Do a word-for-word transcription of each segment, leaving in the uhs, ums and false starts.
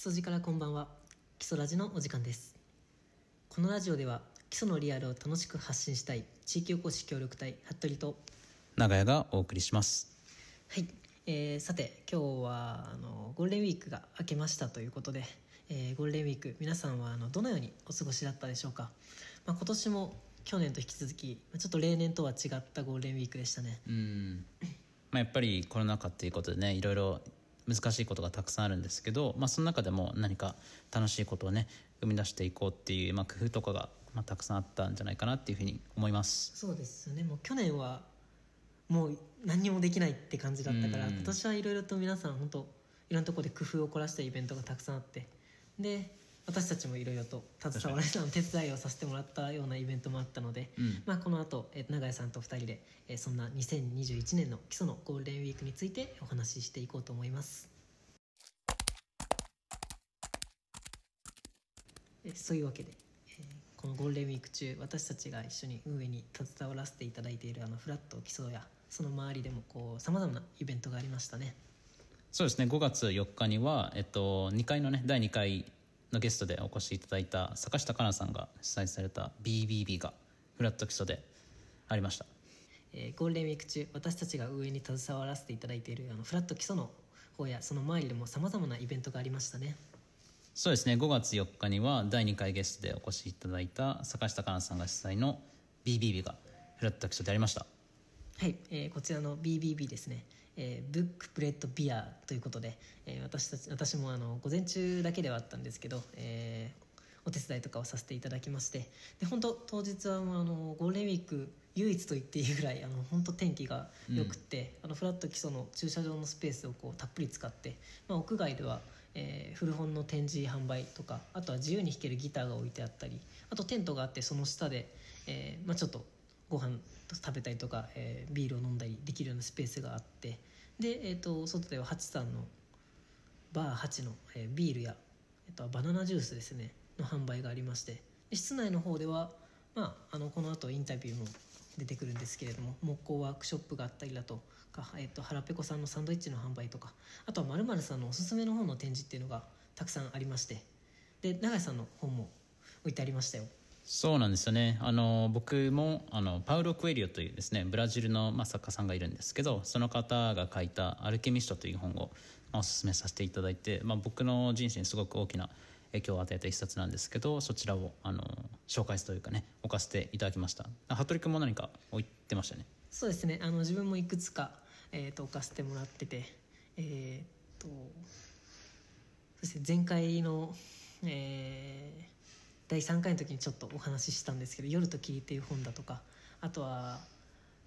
基礎力からこんばんは。基礎ラジのお時間です。このラジオでは基礎のリアルを楽しく発信したい地域おこし協力隊服部と長谷がお送りします。はい、えー、さて今日はあのゴールデンウィークが明けましたということで、えー、ゴールデンウィーク皆さんはあのどのようにお過ごしだったでしょうか。まあ、今年も去年と引き続きちょっと例年とは違ったゴールデンウィークでしたね。うん、まあ、やっぱりコロナ禍ということでね、いろいろ難しいことがたくさんあるんですけど、まあ、その中でも何か楽しいことをね生み出していこうっていう、まあ、工夫とかが、まあ、たくさんあったんじゃないかなっていうふうに思います。そうですよね。もう去年はもう何もできないって感じだったから、今年はいろいろと皆さん本当いろんなところで工夫を凝らしたイベントがたくさんあって、で私たちもいろいろと携わられたの手伝いをさせてもらったようなイベントもあったので、うん、まあ、この後長谷さんとふたりでそんなにせんにじゅういちねんの基礎のゴールデンウィークについてお話ししていこうと思います。そういうわけでこのゴールデンウィーク中、私たちが一緒に運営に携わらせていただいているあのフラット基礎やその周りでもこう様々なイベントがありましたね。そうですね。ごがつよっかには、えっと、にかいのねだいにかいのゲストでお越しいただいた坂下香菜さんが主催された ビービービー がフラット基礎でありました。えー、ゴールデンウィーク中、私たちが運営に携わらせていただいているあのフラット基礎の方やその周りでもさまざまなイベントがありましたね。そうですね。ごがつよっかにはだいにかいゲストでお越しいただいた坂下香菜さんが主催の ビービービー がフラット基礎でありました。はい、えー、こちらの ビービービー ですね。えー、ブックブレッドビアということで、えー、私たち私もあの午前中だけではあったんですけど、えー、お手伝いとかをさせていただきまして、で本当当日はあのゴールデンウィーク唯一と言っていいぐらいあの本当天気が良くて、うん、あのフラット基礎の駐車場のスペースをこうたっぷり使って、まあ、屋外では、えー、古本の展示販売とか、あとは自由に弾けるギターが置いてあったり、あとテントがあってその下で、えーまあ、ちょっとご飯食べたりとか、えー、ビールを飲んだりできるようなスペースがあって、で、えー、と外でははちさんのバーはちの、えー、ビールや、えー、とバナナジュースですねの販売がありまして、で室内の方では、まあ、あのこの後インタビューも出てくるんですけれども、木工ワークショップがあったりだとか、えー、と腹ペコさんのサンドイッチの販売とか、あとは〇〇さんのおすすめの本の展示っていうのがたくさんありまして、で長井さんの本も置いてありましたよ。そうなんですよね。あの僕もあのパウロ・クエリオというですねブラジルの、まあ、作家さんがいるんですけど、その方が書いたアルケミストという本を、まあ、おすすめさせていただいて、まあ、僕の人生にすごく大きな影響を与えた一冊なんですけど、そちらをあの紹介というかね置かせていただきました。服部君も何か置いてましたね。そうですね。あの自分もいくつか、えー、と置かせてもらってて、えー、とそして前回の、えーだいさんかいの時にちょっとお話ししたんですけど、夜と霧っていう本だとか、あとは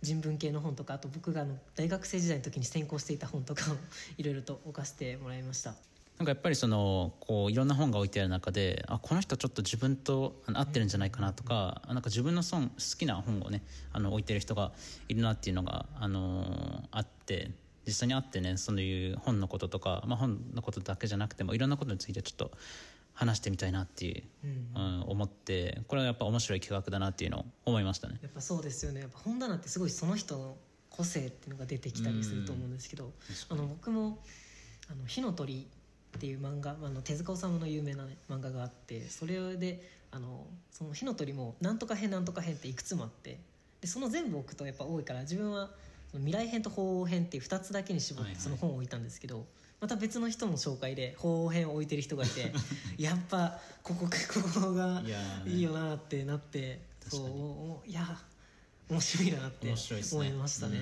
人文系の本とか、あと僕があの大学生時代の時に専攻していた本とかをいろいろと置かせてもらいました。なんかやっぱりそのこういろんな本が置いてある中で、あこの人ちょっと自分と合ってるんじゃないかなとか、うん、なんか自分の好きな本をねあの置いてる人がいるなっていうのが、あのー、あって実際にあってね、そういう本のこととか、まあ、本のことだけじゃなくてもいろんなことについてちょっと話してみたいなっていう、うんうん、思って、これはやっぱ面白い企画だなっていうのを思いましたね。やっぱそうですよね。やっぱ本棚ってすごいその人の個性っていうのが出てきたりすると思うんですけど、あの僕もあの火の鳥っていう漫画、あの手塚治虫の有名な、ね、漫画があって、それであのその火の鳥もなんとか編なんとか編っていくつもあって、でその全部置くとやっぱ多いから、自分は未来編と鳳凰編っていうふたつだけに絞ってその本を置いたんですけど、はいはい、また別の人の紹介で鳳凰編を置いてる人がいてやっぱここ、ここがいいよなってなって、そういや面白いなって思いましたね。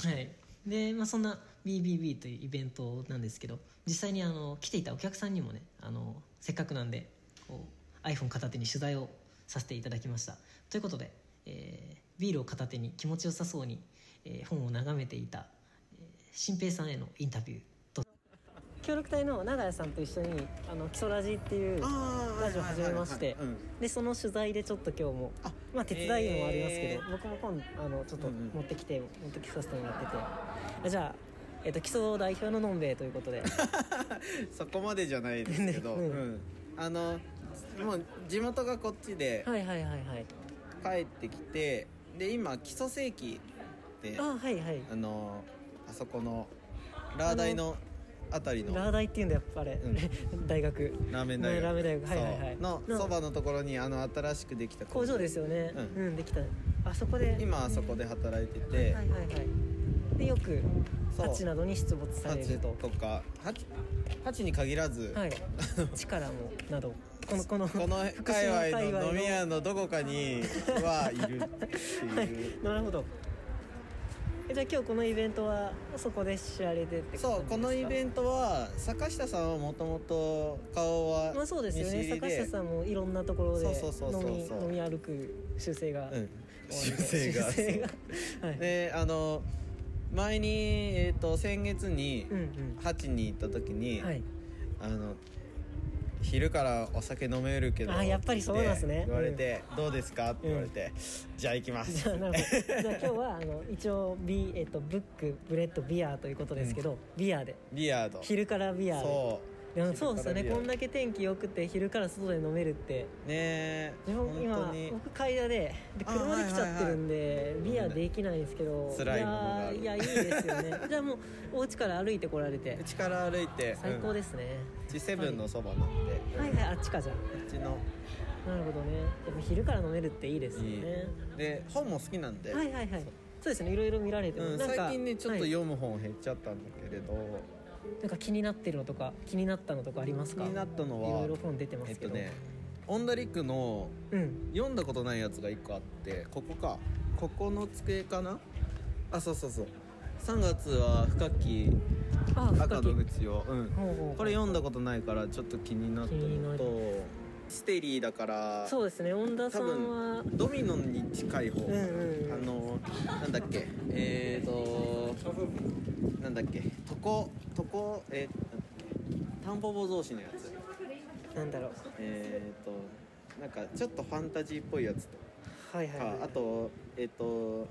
はい、で、まあ、そんな ビービービー というイベントなんですけど、実際にあの来ていたお客さんにもね、あのせっかくなんでこう iPhone 片手に取材をさせていただきました。ということで、えー、ビールを片手に気持ちよさそうに、えー、本を眺めていた、えー、新平さんへのインタビュー。協力隊の長谷さんと一緒にあの基礎ラジっていうラジオを始めまして、でその取材でちょっと今日もあ、まあ、手伝いもありますけど、えー、僕も今あのちょっと持ってきて、うんうん、持ってきさせてもらってて、じゃあ、えー、と基礎代表ののんべえということでそこまでじゃないですけど、ね、うん、あのもう地元がこっちで帰ってきて、で今基礎正規で、あ、はいはい、あのあそこのラー大のあたりのラー大っていうんだやっぱあれ、うん、大学ラーメン大 学, ラーメン大学、はいはいはい、のそばのところにあの新しくできた工場ですよね、うん、うん、できたあそこで今あそこで働いてて、はいはいはい、でよくハチなどに出没されるとハチとかハチに限らず、はい、力もなどこのこのこの界隈の飲み屋のどこかにはいるっていう、はい、なるほど。じゃあ今日このイベントはそこで知られてってことですか？そう、このイベントは坂下さんはもともと顔は西入りで、まあ、そうですよね。坂下さんもいろんなところで飲み歩く習性が、うん、習性が、習性がはい、であの前に、えー、と先月にハチに行った時に、うんうん、あの昼からお酒飲めるけどあやっぱりそうなんですね言われて、うん、どうですかって言われて、うん、じゃあ行きますじゃあ今日はあの一応ビ、えっと、ブックブレッドビアーということですけど、うん、ビアーでビアード昼からビアーでそうそうですよね。こんだけ天気良くて昼から外で飲めるってねえ今僕階段 で, で車で来ちゃってるんで、はいはいはい、ビアーできないんですけど辛いものがあるいやいやいいですよねじゃあもうお家から歩いてこられてうちから歩いて最高ですね、うん、ジセブンのそばなんで、はい、はいはいあっちかじゃんあっちのなるほどね。でも昼から飲めるっていいですよね。いいで本も好きなんではいはいはいそうですねいろいろ見られて、うん、なんか最近ねちょっと読む本減っちゃったんだけれど、はいなんか気になってるのとか気になったのとかありますか？気になったのはいろいろ本出てますけど、えっとね、オンダリックの読んだことないやつがいっこあって、うん、ここかここの机かなあそうそうそうさんがつは深き赤の口を、うん、ほうほうこれ読んだことないからちょっと気になったのとミステリーだからそうですね。オンダさんは多分ドミノに近い方、うんうん、あのなんだっけえーとなんだっけとことこえー、タンポポ同士のやつなんだろうえーとなんかちょっとファンタジーっぽいやつとか、はいはいはい、あとえーと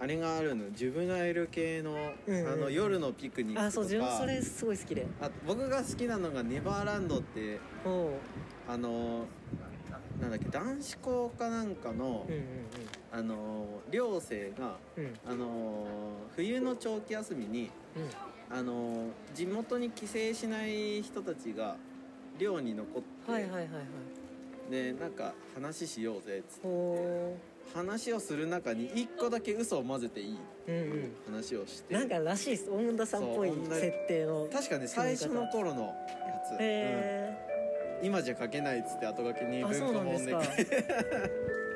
あれがあるのジュブナイル系の、うんうん、あの夜のピクニックとかあそう自分それすごい好きであ僕が好きなのがネバーランドってあのなんだっけ男子校かなんかの、うんうんうん、あの寮生が、うん、あの冬の長期休みに、うん、あの地元に帰省しない人たちが寮に残って、はいはいはいはい、でなんか話しようぜっつって。ほー話をする中にいっこだけ嘘を混ぜていい、うんうん、話をしてなんからしいです。恩田さんっぽい設定の確かね最初の頃のやつ、うん、今じゃ書けないっつって後書きに文庫本で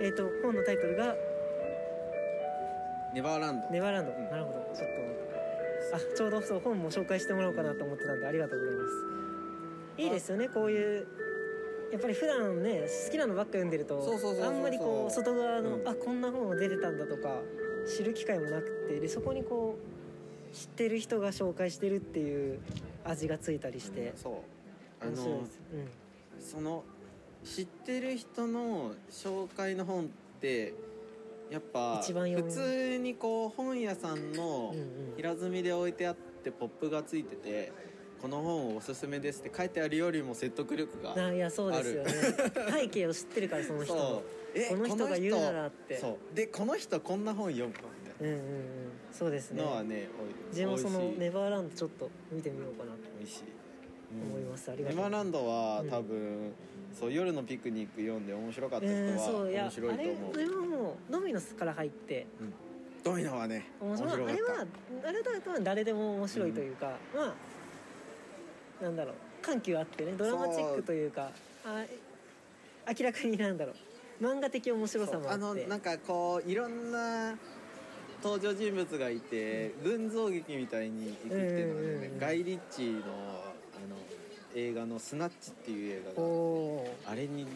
えっと本のタイトルがネバーランドネバーランド、うん、なるほどちょっとあちょうどそう本も紹介してもらおうかなと思ってたんでありがとうございます。いいですよねこういうやっぱり普段ね好きなのばっか読んでるとあんまりこう外側の、うん、あこんな本も出てたんだとか知る機会もなくてでそこにこう知ってる人が紹介してるっていう味がついたりして、うん、そうあの、うん、その知ってる人の紹介の本ってやっぱ普通にこう本屋さんの平積みで置いてあってポップがついててこの本をおすすめですって書いてあるよりも説得力がある。いやそうですよね背景を知ってるからその人のえこの人が言うならってそうでこの人こんな本読むかみたいな、うんうんうん、そうですねのはね自分もそのネバーランドちょっと見てみようかなと美味しい、うん、思います。ありがとうございます。ネバーランドは多分、うん、そう夜のピクニック読んで面白かった人は面白いと思う、うん、そういやあれはもうドミノスから入って、うん、ドミノはね面白かった。あれはあれだと誰でも面白いというか、うん、まあなんだろう緩急あってねドラマチックというかあ明らかになんだろう漫画的面白さもあってあのなんかこういろんな登場人物がいて、うん、群像劇みたいにいくっていうのはね、うんうんうん、ガイ・リッチー の, あの映画のスナッチっていう映画が あ, あれに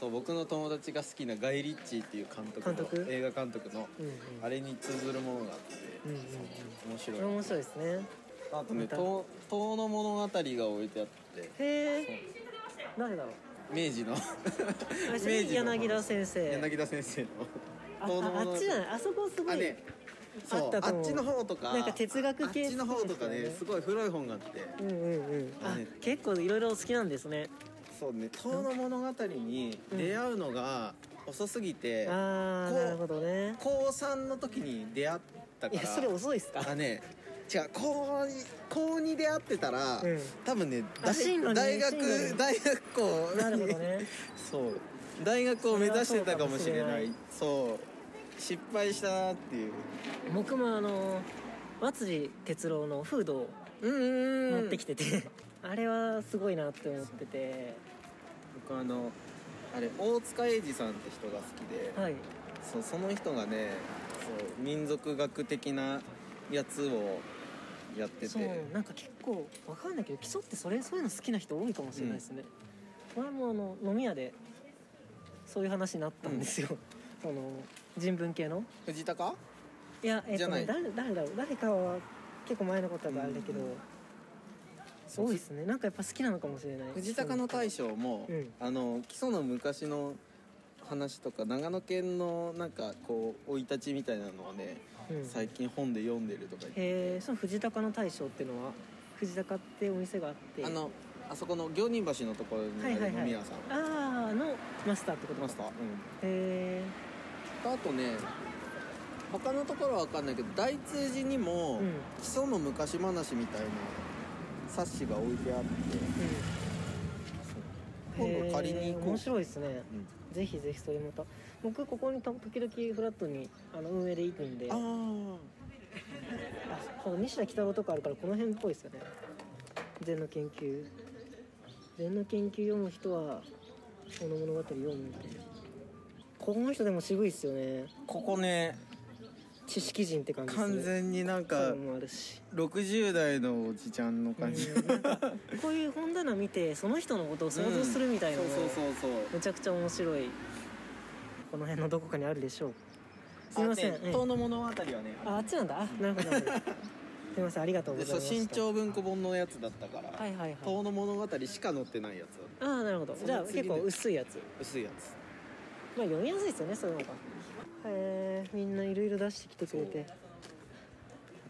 そう僕の友達が好きなガイ・リッチーっていう監 督, の監督映画監督の、うんうん、あれに通ずるものがあって、うんうん、面白い面白いですね。あとね塔の物語が置いてあってへえ誰だろう明治の明治の柳田先生柳田先生の塔の物語 あ, あっちじゃないあそこすごい あ,、ね、あ, ったと思うあっちの方とかなんか哲学系あっちの方とかねすごい古い本があってうんうんうんあ、ね、あ結構いろいろ好きなんですね。そうね塔の物語に出会うのが遅すぎて、うん、ああなるほどね高さんの時に出会ったからいやそれ遅いっすかあね違う、高高にで会ってたら、うん、多分ね、大学大学校なるほどねそう大学を目指してたかもしれない。そう、失敗したなっていう。僕もあの和辻哲郎のフードを持ってきててあれはすごいなって思ってて、僕あのあれ大塚英二さんって人が好きで、はい、そう、その人がね、そう民族学的なやつをやってて、そうなんか結構わかんないけど基礎ってそれそういうの好きな人多いかもしれないですね、うん、これもあの飲み屋でそういう話になったんですよ、うん、その人文系の藤高？いや、えっとね、誰誰だろう、誰かは結構前のことがあれだけど、うん、多いですね。なんかやっぱ好きなのかもしれない。藤高の大将も、うん、あの基礎の昔の話とか長野県のなんかこう生い立ちみたいなのをね、うん、最近本で読んでるとか言ってて、へー、その藤高の大将っていうのは、藤高ってお店があって、あのあそこの行人橋のところにある飲み屋さん、はいはいはい、あーのマスターってことか。マスター、うん、へー。あとね、他のところは分かんないけど大通寺にも基礎の昔話みたいな冊子が置いてあって、うん、今度借りに行こう。面白いですね、うん、ぜひぜひ。それまた僕ここに時々フラットにあの運営で行くんで、ああ西田北郎とかあるからこの辺っぽいですよね。禅の研究、禅の研究読む人はこの物語読むみたいな。この人でも渋いっすよね。ここね、知識人って感じですね。完全になんかろくじゅう代のおじちゃんの感じ、うん、なんかこういう本棚見てその人のことを想像するみたいなのがめちゃくちゃ面白い。この辺のどこかにあるでしょう。すいません、遠、ね、の物語はね、あ、あっちなんだ、あ、なるほどすいません、ありがとうございました。新潮文庫本のやつだったから、はいはいはい、遠の物語しか載ってないやつ。ああ、なるほど。じゃあ結構薄いやつ。薄いやつ、まあ、読みやすいですよね、そういうのが。へー、みんないろいろ出してきてくれて。あ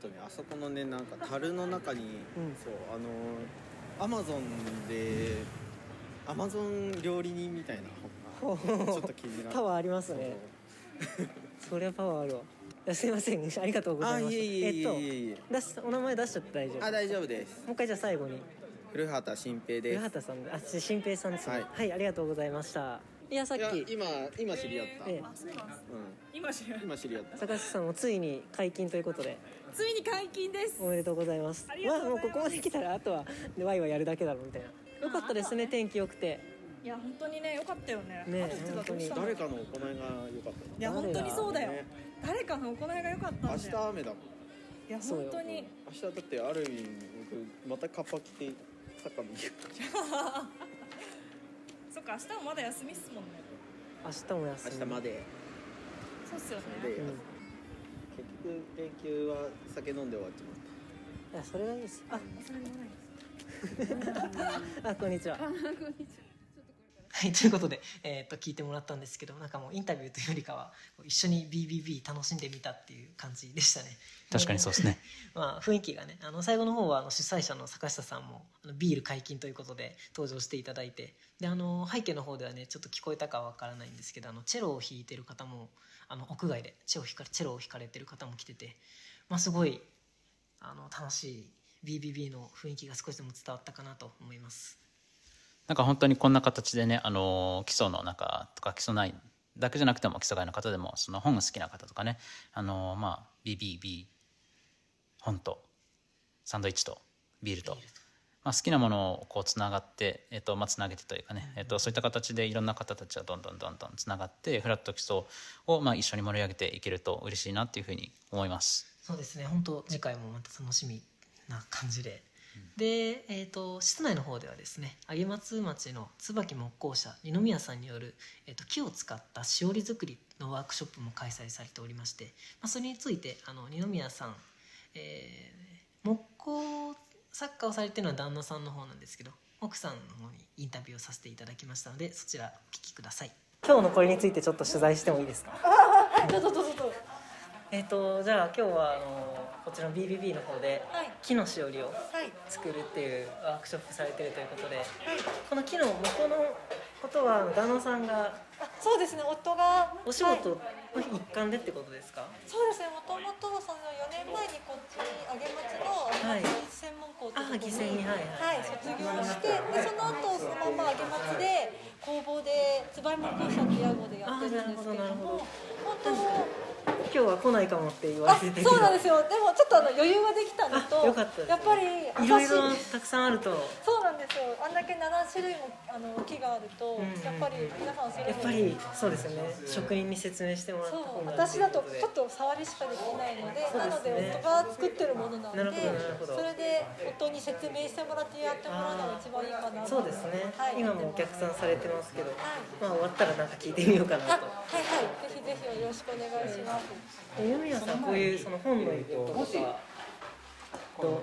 とね、あそこのね、なんか樽の中に、うん、そう、あのー、アマゾンでアマゾン料理人みたいな本がちょっと気になる。パワーありますね。そりゃパワーあるわ。すいません、ありがとうございました。あ、いえいえいえいえ。えっと、お名前出しちゃって大丈夫？あ、大丈夫です。もう一回じゃあ最後に。古畑新平です。古畑さん、あ、新平さんですね。はい、はい、ありがとうございました。いや、さっき今今知り合った、ええ、うん、今知り合った今知り合った坂下さんもついに解禁ということで。ついに解禁です。おめでとうございます。ありがとうございます。まあ、もうここまで来たらあとはワイワイやるだけだろみたいな。よかったですね、天気良くて。いや、本当にね、良かったよね。ね、本当に誰かの行いが良かった。いや、本当にそうだよ、ね、誰かの行いが良かったんだよ。明日雨だもん。いや、本当に明日だってある意味僕またカッパ着てサッカー見に行くそっか、明日もまだ休みっすもんね。明日も休み。明日まで。そうっすよね。うん、結局連休は酒飲んで終わっちまった。いや、それがいいです。あ、それもないですあ、こんにちは。こんにちは。はい、ということで、えー、っと聞いてもらったんですけど、なんかもうインタビューというよりかは一緒に ビービービー 楽しんでみたっていう感じでしたね。確かにそうですねまあ雰囲気がね、あの最後の方はあの主催者の坂下さんもあのビール解禁ということで登場していただいて、であの背景の方ではね、ちょっと聞こえたかわからないんですけど、あのチェロを弾いてる方もあの屋外でチェロを弾か、チェロを弾かれてる方も来てて、まあ、すごいあの楽しい ビービービー の雰囲気が少しでも伝わったかなと思います。なんか本当にこんな形でね、あのー、基礎の中とか基礎内だけじゃなくても基礎外の方でもその本が好きな方とかね、あのー、まあ ビービービー 本とサンドイッチとビールと、まあ、好きなものをこうつながって、えーとまあ、つなげてというかね、えーとそういった形でいろんな方たちはどんどんどんどんつながってフラット基礎をまあ一緒に盛り上げていけると嬉しいなっていうふうに思います。そうですね、本当次回もまた楽しみな感じで。で、えーと、室内の方ではですね、上松町の椿木工社二宮さんによる、えーと、木を使ったしおり作りのワークショップも開催されておりまして、まあ、それについてあの二宮さん、えー、木工作家をされているのは旦那さんの方なんですけど、奥さんの方にインタビューをさせていただきましたので、そちらお聞きください。今日のこれについてちょっと取材してもいいですか？どうぞどうぞどうぞ。えーと、じゃあ今日はあのこちらの ビービービー の方で木のしおりを作るっていうワークショップされてるということで、はい、この木の向こうのことは旦那さんが。あ、そうですね、夫がお仕事の一環でってことですか？はい、そうですね、もともとよねんまえにこっち上松のはい、卒業して、でその後そのまま揚げ松で工房で椿山校舎って屋号でやってるんですけれども、本当今日は来ないかもって言われて、そうなんですよ。でもちょっとあの余裕ができたのと、やっぱりいろいろたくさんあると、そうなんですよ。あんだけななしゅるいもあの木があると、やっぱり皆さんそれやっぱりそうですね。職人に説明してもらった方が、私だとちょっと触りしかできないので、なので夫が作ってるものなので、それで夫に説明してもらってやってもらうのが一番いいかな。そうですね。今もお客さんされてますけど、まあ終わったらなんか聞いてみようかなと。はいはい。ぜひぜひよろしくお願いします。ゆみやさん、こういうその本の一部とか、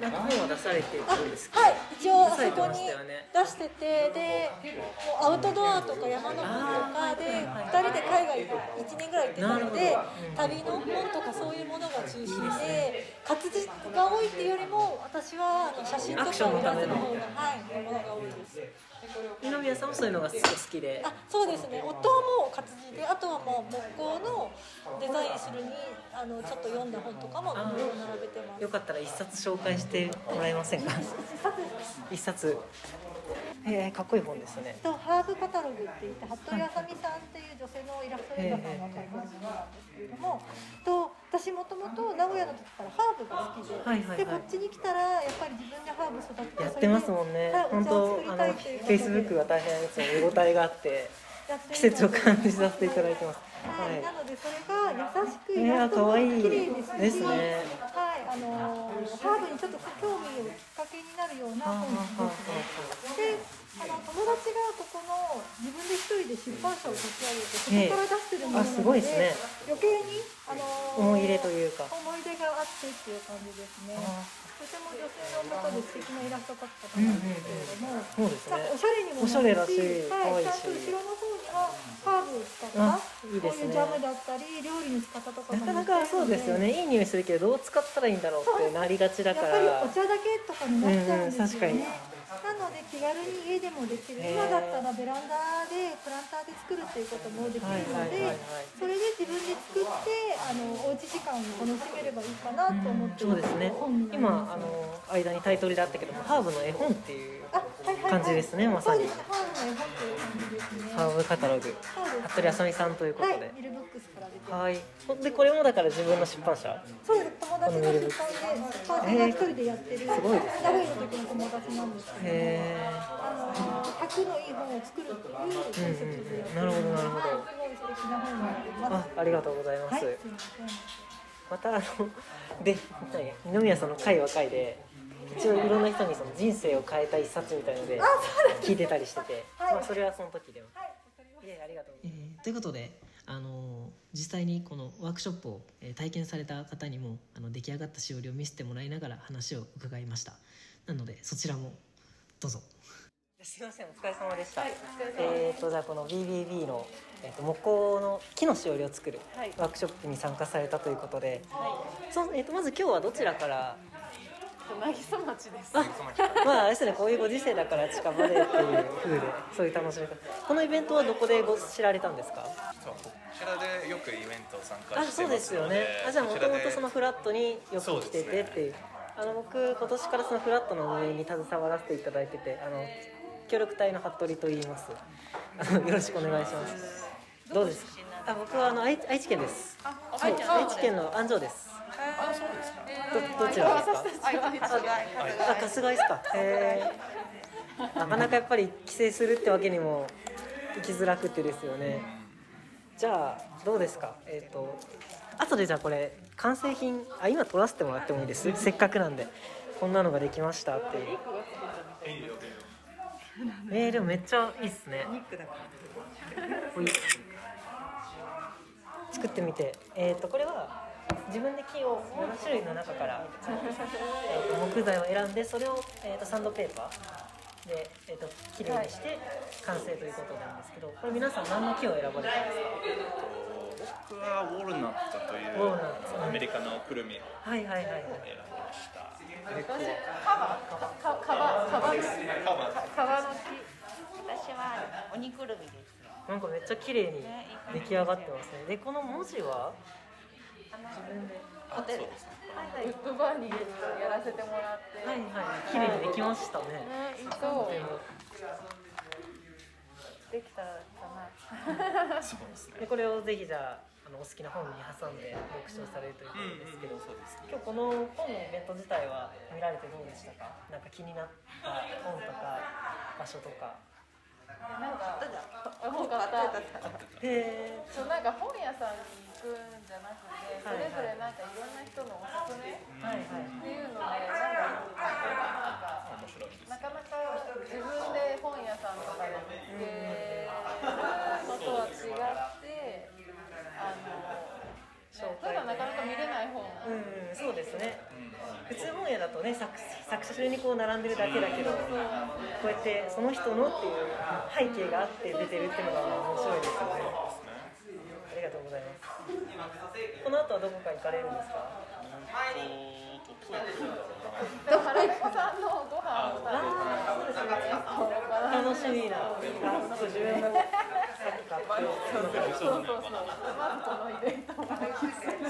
なんか本は出されているんですか？はい、一応あそこに出してて、で、もうアウトドアとか山の本とかでふたりで海外いちねんぐらい行ってたので、旅の本とかそういうものが中心で、活字が多いっていうよりも私は写真とかを選ぶの方が、はい、ものが多いです。二宮さんもそういうのが好きで、あ、そうですね。夫はもう活字で、あとはもう木工のデザインするにあのちょっと読んだ本とかも並べてます。よかったら一冊紹介してもらえませんか？一冊。えー、かっこいい本ですね。とハーブカタログって言って服部あさみさんっていう女性のイラストレーターさんが書いたんですけれども、と私もともと名古屋の時からハーブが好きで、はいはいはい、でこっちに来たらやっぱり自分でハーブ育ててやってますもんね。本当あのフェイスブックが大変見応えがあって季節を感じさせていただいてます。はい、なのでそれが優しくイラストも綺麗ですし、ですね、はい、あのハーブにちょっと興味をきっかけになるような本ですね。で、あの友達がここの自分で一人で出版社を立ち上げて、そこから出してるものなので、えーね、余計にあの思い入れというか思い出があってっていう感じですね。とても女性の方で素敵なイラスト描き方なんですけれども、おしゃれにもなるし、はい、ちゃんと後ろの方にはハーブを使ったこういうジャムだったり料理の仕方とか、なかなかそうですよね。いい匂いするけどどう使ったらいいんだろうってなりがちだから、やっぱりお茶だけとかになっちゃうんですよね。なので気軽に家でもできる、今だったらベランダでプランターで作るっていうこともできるので、それで自分で作ってあのおうち時間を楽しめればいいかなと思ってます。今あの間にタイトルであったけども、ハーブの絵本っていう感じですね。まさにハーブカタログ、服部あさみさんということで、はい、ミルブックスから出て、はい、でこれもだから自分の出版社、そうです、友達の出版で出版社が一人でやってる、すごいですね。名古屋の時の友達なんですけど、あのひゃくのいい本を作るというコンセプトでやってる、なるほどなるほど、すごい素敵な本になってます。あ、ありがとうございます。はい、またあので二宮さんの会は会で一応いろんな人にその人生を変えた一冊みたいので聞いてたりしてて、まあそれはその時でも、いやいやありがとうございます。ということで、あの実際にこのワークショップを体験された方にもあの出来上がったしおりを見せてもらいながら話を伺いました。なのでそちらもどうぞ。すみません、お疲れ様でした。はい、えっとじゃあこの ビービービー の、えー、と木工の木のしおりを作るワークショップに参加されたということで、はい、そえー、とまず今日はどちらから？渚町です。あ、まあですね、こういうご時世だから近場でっていう風で、そういう楽しみ方。このイベントはどこでご知られたんですか？そう、こちらでよくイベントを参加してますので。あ、そうですよね。あ、じゃあもともとそのフラットによく来ててっていう。うね、あの僕今年からそのフラットの運営に携わらせていただいてて、あの。協力隊の服部と言います。よろしくお願いします。どうですか？あ、僕はあの愛知県です。愛知県の安城です。あ、そうですか。どどちらですか？あ、春日井ですか。なかなかやっぱり帰省するってわけにも行きづらくてですよね。じゃあどうですか？えっと後でじゃあこれ完成品、あ、今撮らせてもらってもいいです？せっかくなんでこんなのができましたっていう。えー、でもめっちゃいいっすね。作ってみて、えー、とこれは自分で木をななしゅるいの中から木材を選んで、それを、えー、とサンドペーパーで、えー、ときれいにして完成ということなんですけど、これ皆さん何の木を選ばれたんですか？僕はウォルナットというアメリカのクルミを選びました。私カバカバカバカバの木、私は鬼くるみです。なんかめっちゃ綺麗に出来上がってますね。でこの文字は自分で、あ、そうですね。ウッドバーニングやらせててもらって、はいはい、綺麗にできましたね。ね、そうできたかな。そうですね。でこれをぜひじゃあ、あのお好きな本に挟んで読書されるということですけど、今日この本のイベント自体は見られてどうでしたか？なんか気になった本とか場所とか。なんか本買った。へえ。そう、なんか本屋さんに行くんじゃなくて、それぞれなんかいろんな人のおすすめっていうので、なんかなかなか自分で本屋さんとかで見つけるのとは違って、あの。ただなかなか見れない本。うん、そうですね。普通本屋だとね、作作者集にこう並んでるだけだけど、こうやってその人のっていう背景があって出てるっていうのが面白いですよね。ありがとうございます。この後はどこか行かれるんですか？原彦さんのご飯を食べる。楽しみな。あ、そう、自分の。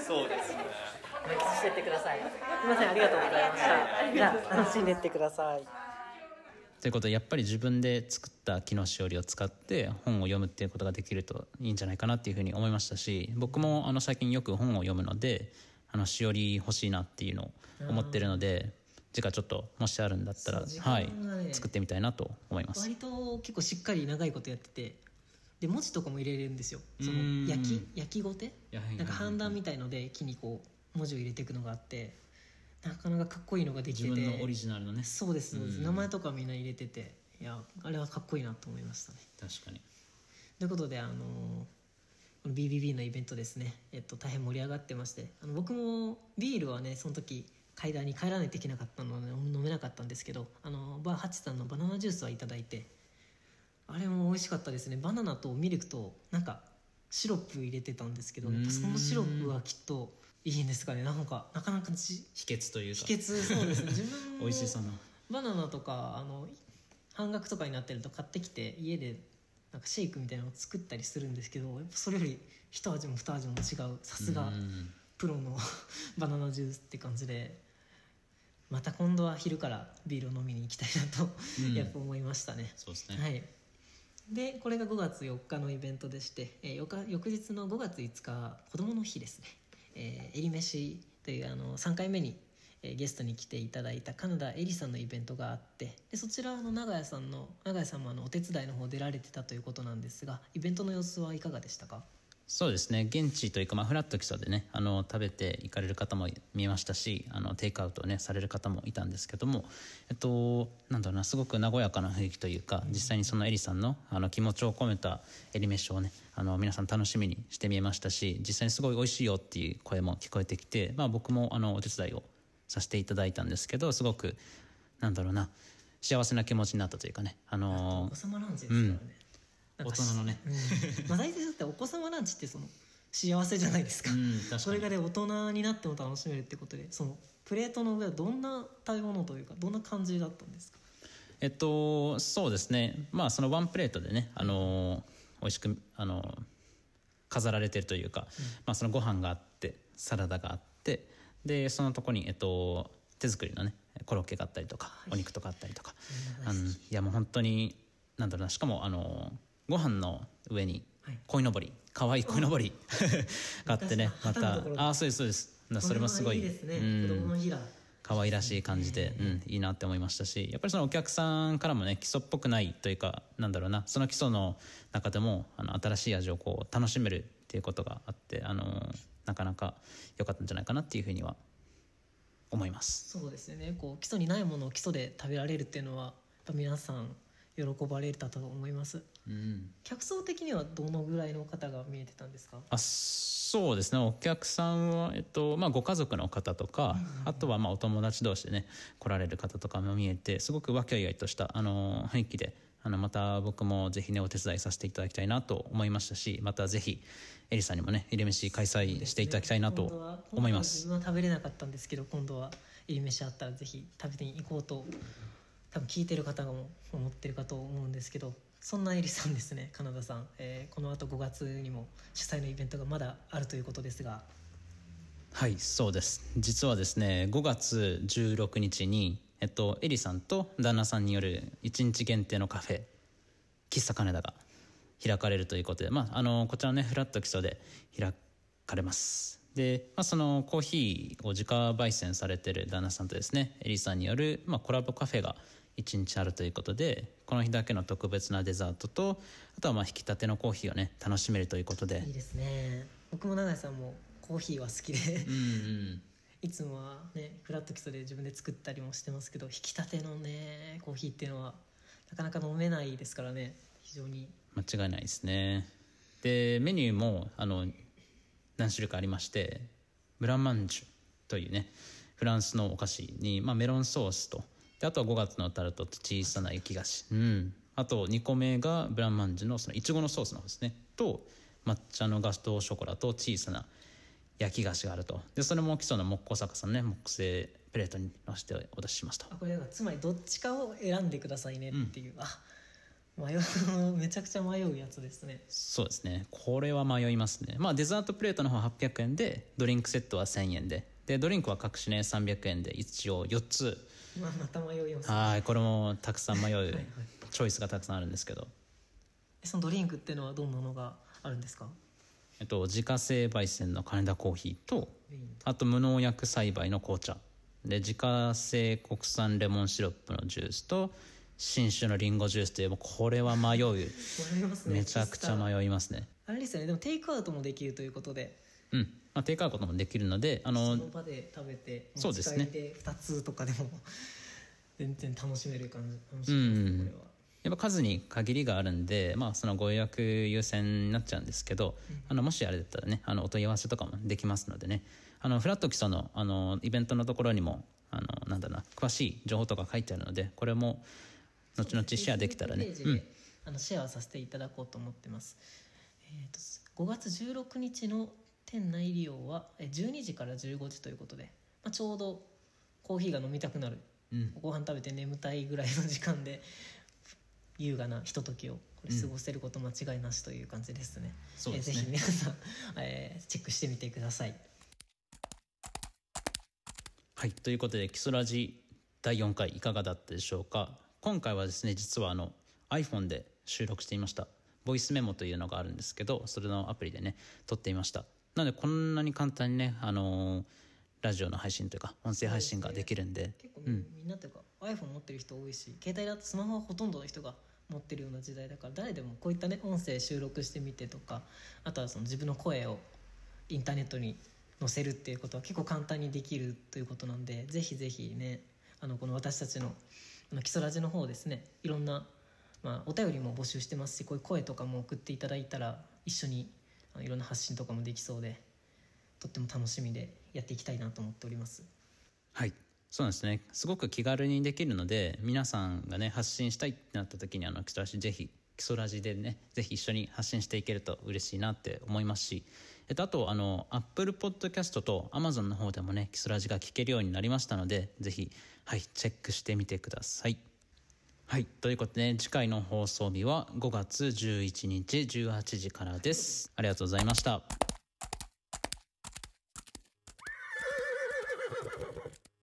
そうですね。満喫してってください。すみません、ありがとうございました。じゃあ楽しんでってください。ということでやっぱり自分で作った木のしおりを使って本を読むっていうことができるといいんじゃないかなっていうふうに思いましたし、僕もあの最近よく本を読むので、あのしおり欲しいなっていうのを思ってるので。次回ちょっともしあるんだったら、ね、はい、作ってみたいなと思います。割と結構しっかり長いことやってて、で文字とかも入れれるんですよ。その焼き焼きごてなんか判断みたいので木にこう文字を入れていくのがあって、なかなかかっこいいのができてて、自分のオリジナルのね、そうです、そうです、名前とかみんな入れてて、いやあれはかっこいいなと思いましたね。確かに。ということであのこの ビービービー のイベントですね、えっと、大変盛り上がってまして、あの僕もビールはねその時階段に帰らないといけなかったので飲めなかったんですけど、あのバーハチさんのバナナジュースはいただいて、あれも美味しかったですね。バナナとミルクとなんかシロップ入れてたんですけど、そのシロップはきっといいんですかね。なんかなかなか秘訣というか秘訣、そうですね。自分も美味しそうなバナナとかあの半額とかになってると買ってきて、家でなんかシェイクみたいなのを作ったりするんですけど、やっぱそれより一味も二味も違う、さすがプロのバナナジュースって感じで、また今度は昼からビールを飲みに行きたいなとやっぱ思いましたね。そうですね。はい。でこれがごがつよっかのイベントでして、えー、翌, 翌日のごがついつか子どもの日ですね、えー、えりめしというあのさんかいめに、えー、ゲストに来ていただいた金田えりさんのイベントがあって、でそちらの長谷さんの長谷さんもあのお手伝いの方出られてたということなんですが、イベントの様子はいかがでしたか？そうですね、現地というか、まあ、フラット基礎でねあの食べて行かれる方も見えましたし、あのテイクアウトを、ね、される方もいたんですけども、えっと、なんだろうな、すごく和やかな雰囲気というか、実際にそのえりさん の, あの気持ちを込めたえり飯をねあの皆さん楽しみにして見えましたし、実際にすごい美味しいよっていう声も聞こえてきて、まあ、僕もあのお手伝いをさせていただいたんですけど、すごくなんだろうな、幸せな気持ちになったというかね、あのー、お子様ランチですからね、うん、大人のね、まあ大体だってお子様ランチってその幸せじゃないですか。うん、それがね大人になっても楽しめるってことで、そのプレートの上はどんな食べ物というかどんな感じだったんですか？えっとそうですね、まあそのワンプレートでねあの美味しくあの飾られてるというか、うん、まあそのご飯があってサラダがあってでそのとこにえっと手作りのねコロッケがあったりとか、はい、お肉とかあったりとか、あのいやもう本当になんだろうな、しかもあのご飯の上に鯉のぼり、可愛い鯉のぼりがあってね、またあそうですそうです、それもすごい可愛らしい感じで、うん、いいなって思いましたし、やっぱりそのお客さんからもね基礎っぽくないというかなんだろうな、その基礎の中でもあの新しい味をこう楽しめるっていうことがあって、あのなかなか良かったんじゃないかなっていうふうには思います。そうですね、こう基礎にないものを基礎で食べられるっていうのはやっぱ皆さん喜ばれたと思います。うん、客層的にはどのぐらいの方が見えてたんですか？あ、そうですね。お客さんは、えっとまあ、ご家族の方とか、うん、あとはまあお友達同士でね来られる方とかも見えて、すごく和気あいあいとしたあの雰囲気で、あのまた僕もぜひねお手伝いさせていただきたいなと思いましたし、またぜひえりさんにもねえり飯開催していただきたいなと思います。今度は食べれなかったんですけど、今度はえり飯あったらぜひ食べていこうと。多分聞いてる方も思ってるかと思うんですけど、そんなえりさんですね、金田さん、えー、この後ごがつにも主催のイベントがまだあるということですが、はい、そうです。実はですね、ごがつじゅうろくにちに、えっと、エリさんと旦那さんによるいちにち限定のカフェ、喫茶金田が開かれるということで、まあ、あの、こちらね、フラット基礎で開かれます。で、まあ、そのコーヒーを自家焙煎されてる旦那さんとですね、エリさんによる、まあ、コラボカフェがいちにちあるということで、この日だけの特別なデザートと、あとはまあ引き立てのコーヒーをね、楽しめるということで。いいですね。僕も七井さんもコーヒーは好きで、うんうん、いつもはね、フラット基礎で自分で作ったりもしてますけど、引き立てのね、コーヒーっていうのはなかなか飲めないですからね、非常に。間違いないですね。で、メニューもあの何種類かありまして、ブランマンジュというね、フランスのお菓子に、まあ、メロンソースと、であとはごがつのタルトと小さな雪菓子、うん、あとにこめがブランマンジュのそのいちごのソースの方ですねと、抹茶のガストーショコラと小さな焼き菓子があると。でそれも基礎の木工作家さんね、木製プレートにのせてお出ししました。あ、これはつまりどっちかを選んでくださいねっていう、うん、あ迷うめちゃくちゃ迷うやつですね。そうですね、これは迷いますね。まあデザートプレートの方ははっぴゃくえんで、ドリンクセットはせんえんで、でドリンクは各種ねさんびゃくえんで、一応よっつ、まあ、また迷いますね。はい、これもたくさん迷うはい、はい、チョイスがたくさんあるんですけど、そのドリンクっていうのはどんなのがあるんですか？えっと、自家製焙煎の金田コーヒーと、あと無農薬栽培の紅茶で、自家製国産レモンシロップのジュースと新種のリンゴジュースという、これは迷う迷いますね。めちゃくちゃ迷いますね。あれですよね、でもテイクアウトもできるということで、うん、まあ、テイクアウトもできるので、あのその場で食べて持ち帰りでふたつとかでも全然楽しめる感じ、楽しめる。これはやっぱ数に限りがあるんで、まあ、そのご予約優先になっちゃうんですけど、うん、あのもしあれだったらね、あのお問い合わせとかもできますのでね、あのフラット基礎 の, あのイベントのところにも、あのなんだろうな、詳しい情報とか書いてあるので、これも後々シェアできたらね、うん、あのシェアさせていただこうと思ってます。えー、とごがつじゅうろくにちの店内利用はじゅうにじからじゅうごじということで、まあ、ちょうどコーヒーが飲みたくなる、うん、ご飯食べて眠たいぐらいの時間で優雅なひとときをこれ過ごせること間違いなしという感じですね。うん、えー、ぜひ皆さん、えー、チェックしてみてください。はい、ということで、キソラジだいよんかいいかがだったでしょうか。今回はですね、実はあの iPhone で収録していました。ボイスメモというのがあるんですけど、それのアプリでね撮っていました。なのでこんなに簡単にね、あのー、ラジオの配信というか音声配信ができるんで、結構みんなというか、うん、iPhone 持ってる人多いし、携帯だとスマホはほとんどの人が持ってるような時代だから、誰でもこういったね音声収録してみてとか、あとはその自分の声をインターネットに載せるっていうことは結構簡単にできるということなんで、ぜひぜひね、あのこの私たちの基礎ラジの方ですね、いろんな、まあ、お便りも募集してますし、こういう声とかも送っていただいたら一緒にいろんな発信とかもできそうで、とっても楽しみでやっていきたいなと思っております。はい、そうなんですね。すごく気軽にできるので、皆さんがね発信したいってなった時に、あの基礎ラジぜひ基礎ラジでね、ぜひ一緒に発信していけると嬉しいなって思いますし、えっと、あとあの Apple Podcast と Amazon の方でもね、基礎ラジが聞けるようになりましたので、ぜひ、はい、チェックしてみてください。はい、ということで、ね、次回の放送日はごがつじゅういちにちじゅうはちじからです。ありがとうございました。